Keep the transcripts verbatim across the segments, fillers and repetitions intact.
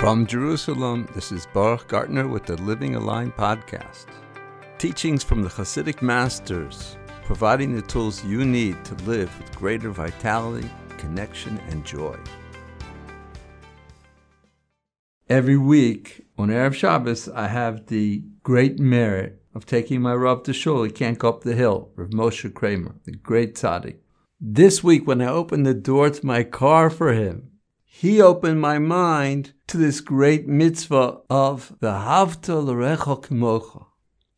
From Jerusalem, this is Baruch Gartner with the Living Aligned Podcast. Teachings from the Hasidic masters, providing the tools you need to live with greater vitality, connection, and joy. Every week on Erev Shabbos, I have the great merit of taking my Rav to Shul. He can't go up the hill, Rav Moshe Kramer, the great Tzaddik. This week when I opened the door to my car for him, he opened my mind to this great mitzvah of the Havta L'Rechok Kemocha.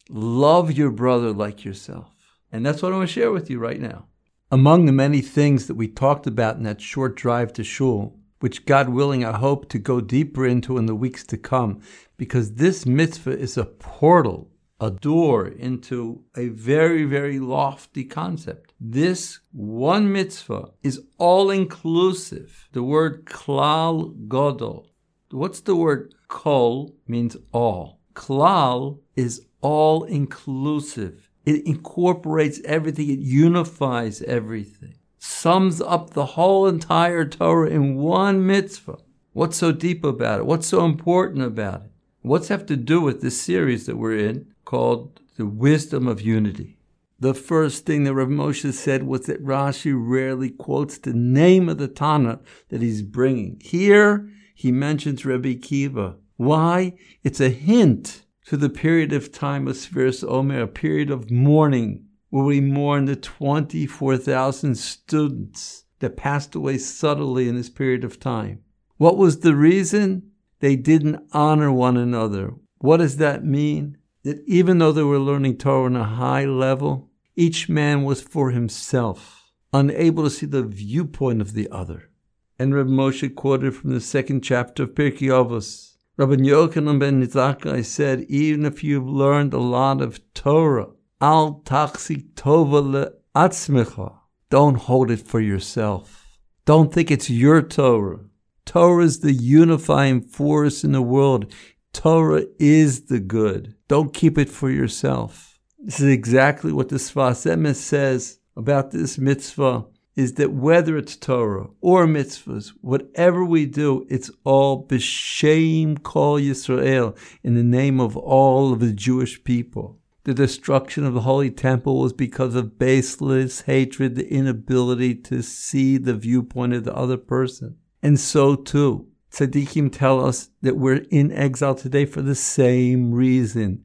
Love your brother like yourself. And that's what I want to share with you right now. Among the many things that we talked about in that short drive to Shul, which God willing I hope to go deeper into in the weeks to come, because this mitzvah is a portal, a door into a very, very lofty concept. This one mitzvah is all-inclusive. The word klal godol. What's the word? Kol means all. Klal is all-inclusive. It incorporates everything. It unifies everything. Sums up the whole entire Torah in one mitzvah. What's so deep about it? What's so important about it? What's have to do with this series that we're in, called The Wisdom of Unity? The first thing that Rav Moshe said was that Rashi rarely quotes the name of the Tana that he's bringing. Here, he mentions Rebbe Kiva. Why? It's a hint to the period of time of Sefiras Omer, a period of mourning, where we mourn the twenty-four thousand students that passed away suddenly in this period of time. What was the reason? They didn't honor one another. What does that mean? That even though they were learning Torah on a high level, each man was for himself, unable to see the viewpoint of the other. And Rebbe Moshe quoted from the second chapter of Pirkei Avos. Rabbi Yochanan ben Zakkai said, even if you've learned a lot of Torah, al tachzik tova le'atzmecha, don't hold it for yourself. Don't think it's your Torah. Torah is the unifying force in the world. Torah is the good. Don't keep it for yourself. This is exactly what the Sfas Emes says about this mitzvah, is that whether it's Torah or mitzvahs, whatever we do, it's all b'shem kol Yisrael, in the name of all of the Jewish people. The destruction of the Holy Temple was because of baseless hatred, the inability to see the viewpoint of the other person. And so too, Tzadikim tell us that we're in exile today for the same reason.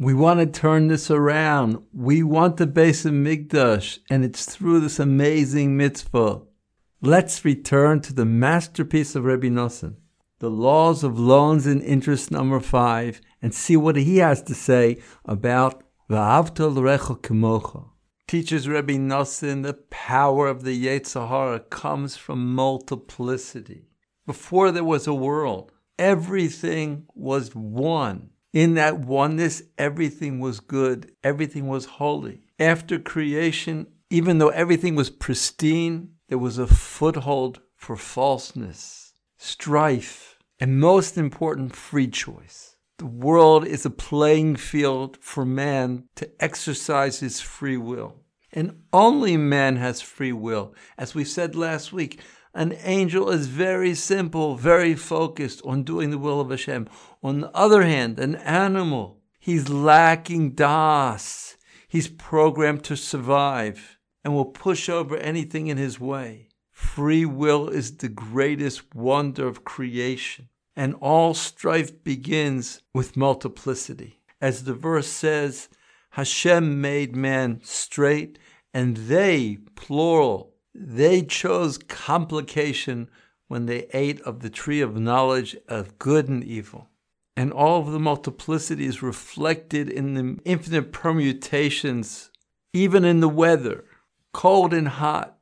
We want to turn this around. We want the base of Mikdash, and it's through this amazing mitzvah. Let's return to the masterpiece of Rebbe Nosson, the laws of loans and interest number five, and see what he has to say about V'ahavta l'Rechok Kemocha. Teaches Rebbe Nosson the power of the Yetzirah comes from multiplicity. Before there was a world, everything was one. In that oneness, everything was good. Everything was holy. After creation, even though everything was pristine, there was a foothold for falseness, strife, and most important, free choice. The world is a playing field for man to exercise his free will. And only man has free will. As we said last week, an angel is very simple, very focused on doing the will of Hashem. On the other hand, an animal, he's lacking daas. He's programmed to survive and will push over anything in his way. Free will is the greatest wonder of creation. And all strife begins with multiplicity. As the verse says, Hashem made man straight, and they, plural, they chose complication when they ate of the tree of knowledge of good and evil. And all of the multiplicity is reflected in the infinite permutations, even in the weather, cold and hot,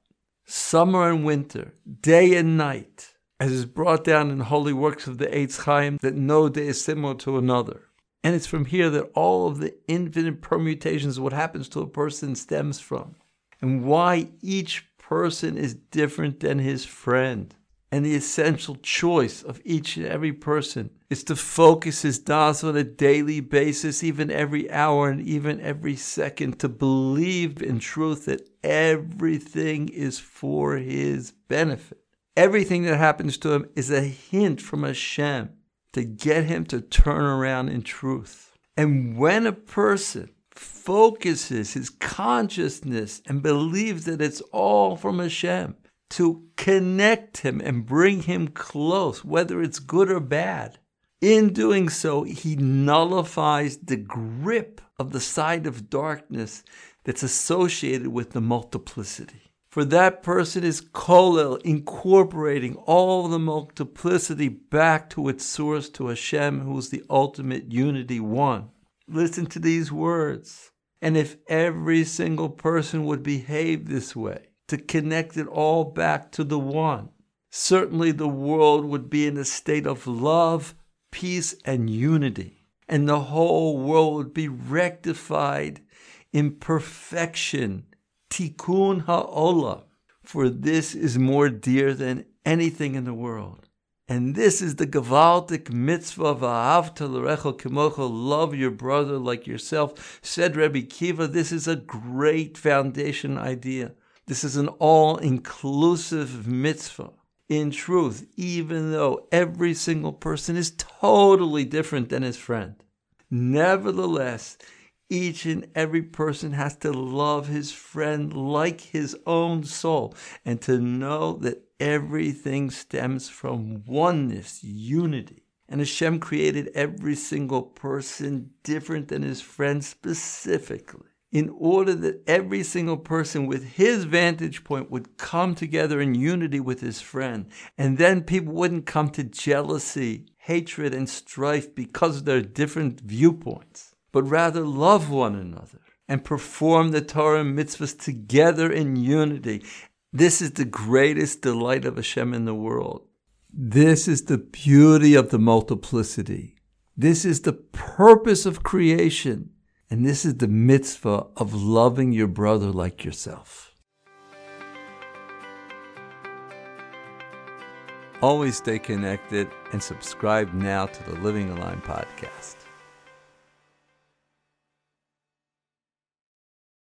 summer and winter, day and night, as is brought down in holy works of the Eitz Chaim, that no day is similar to another. And it's from here that all of the infinite permutations of what happens to a person stems from, and why each person is different than his friend. And the essential choice of each and every person is to focus his daas on a daily basis, even every hour and even every second, to believe in truth that everything is for his benefit. Everything that happens to him is a hint from Hashem to get him to turn around in truth. And when a person focuses his consciousness and believes that it's all from Hashem, to connect him and bring him close, whether it's good or bad, in doing so, he nullifies the grip of the side of darkness that's associated with the multiplicity. For that person is kolel, incorporating all the multiplicity back to its source, to Hashem, who is the ultimate unity one. Listen to these words. And if every single person would behave this way, to connect it all back to the one, certainly the world would be in a state of love, peace, and unity. And the whole world would be rectified in perfection. Tikkun Ha'Olah. For this is more dear than anything in the world. And this is the Gavaldic mitzvah of Havta L'Rechok Kemocha, love your brother like yourself. Said Rabbi Kiva, this is a great foundation idea. This is an all-inclusive mitzvah. In truth, even though every single person is totally different than his friend, nevertheless, each and every person has to love his friend like his own soul, and to know that everything stems from oneness, unity. And Hashem created every single person different than his friend specifically, in order that every single person with his vantage point would come together in unity with his friend. And then people wouldn't come to jealousy, hatred, and strife because of their different viewpoints, but rather love one another and perform the Torah and mitzvahs together in unity. This is the greatest delight of Hashem in the world. This is the beauty of the multiplicity. This is the purpose of creation. And this is the mitzvah of loving your brother like yourself. Always stay connected and subscribe now to the Living Aligned Podcast.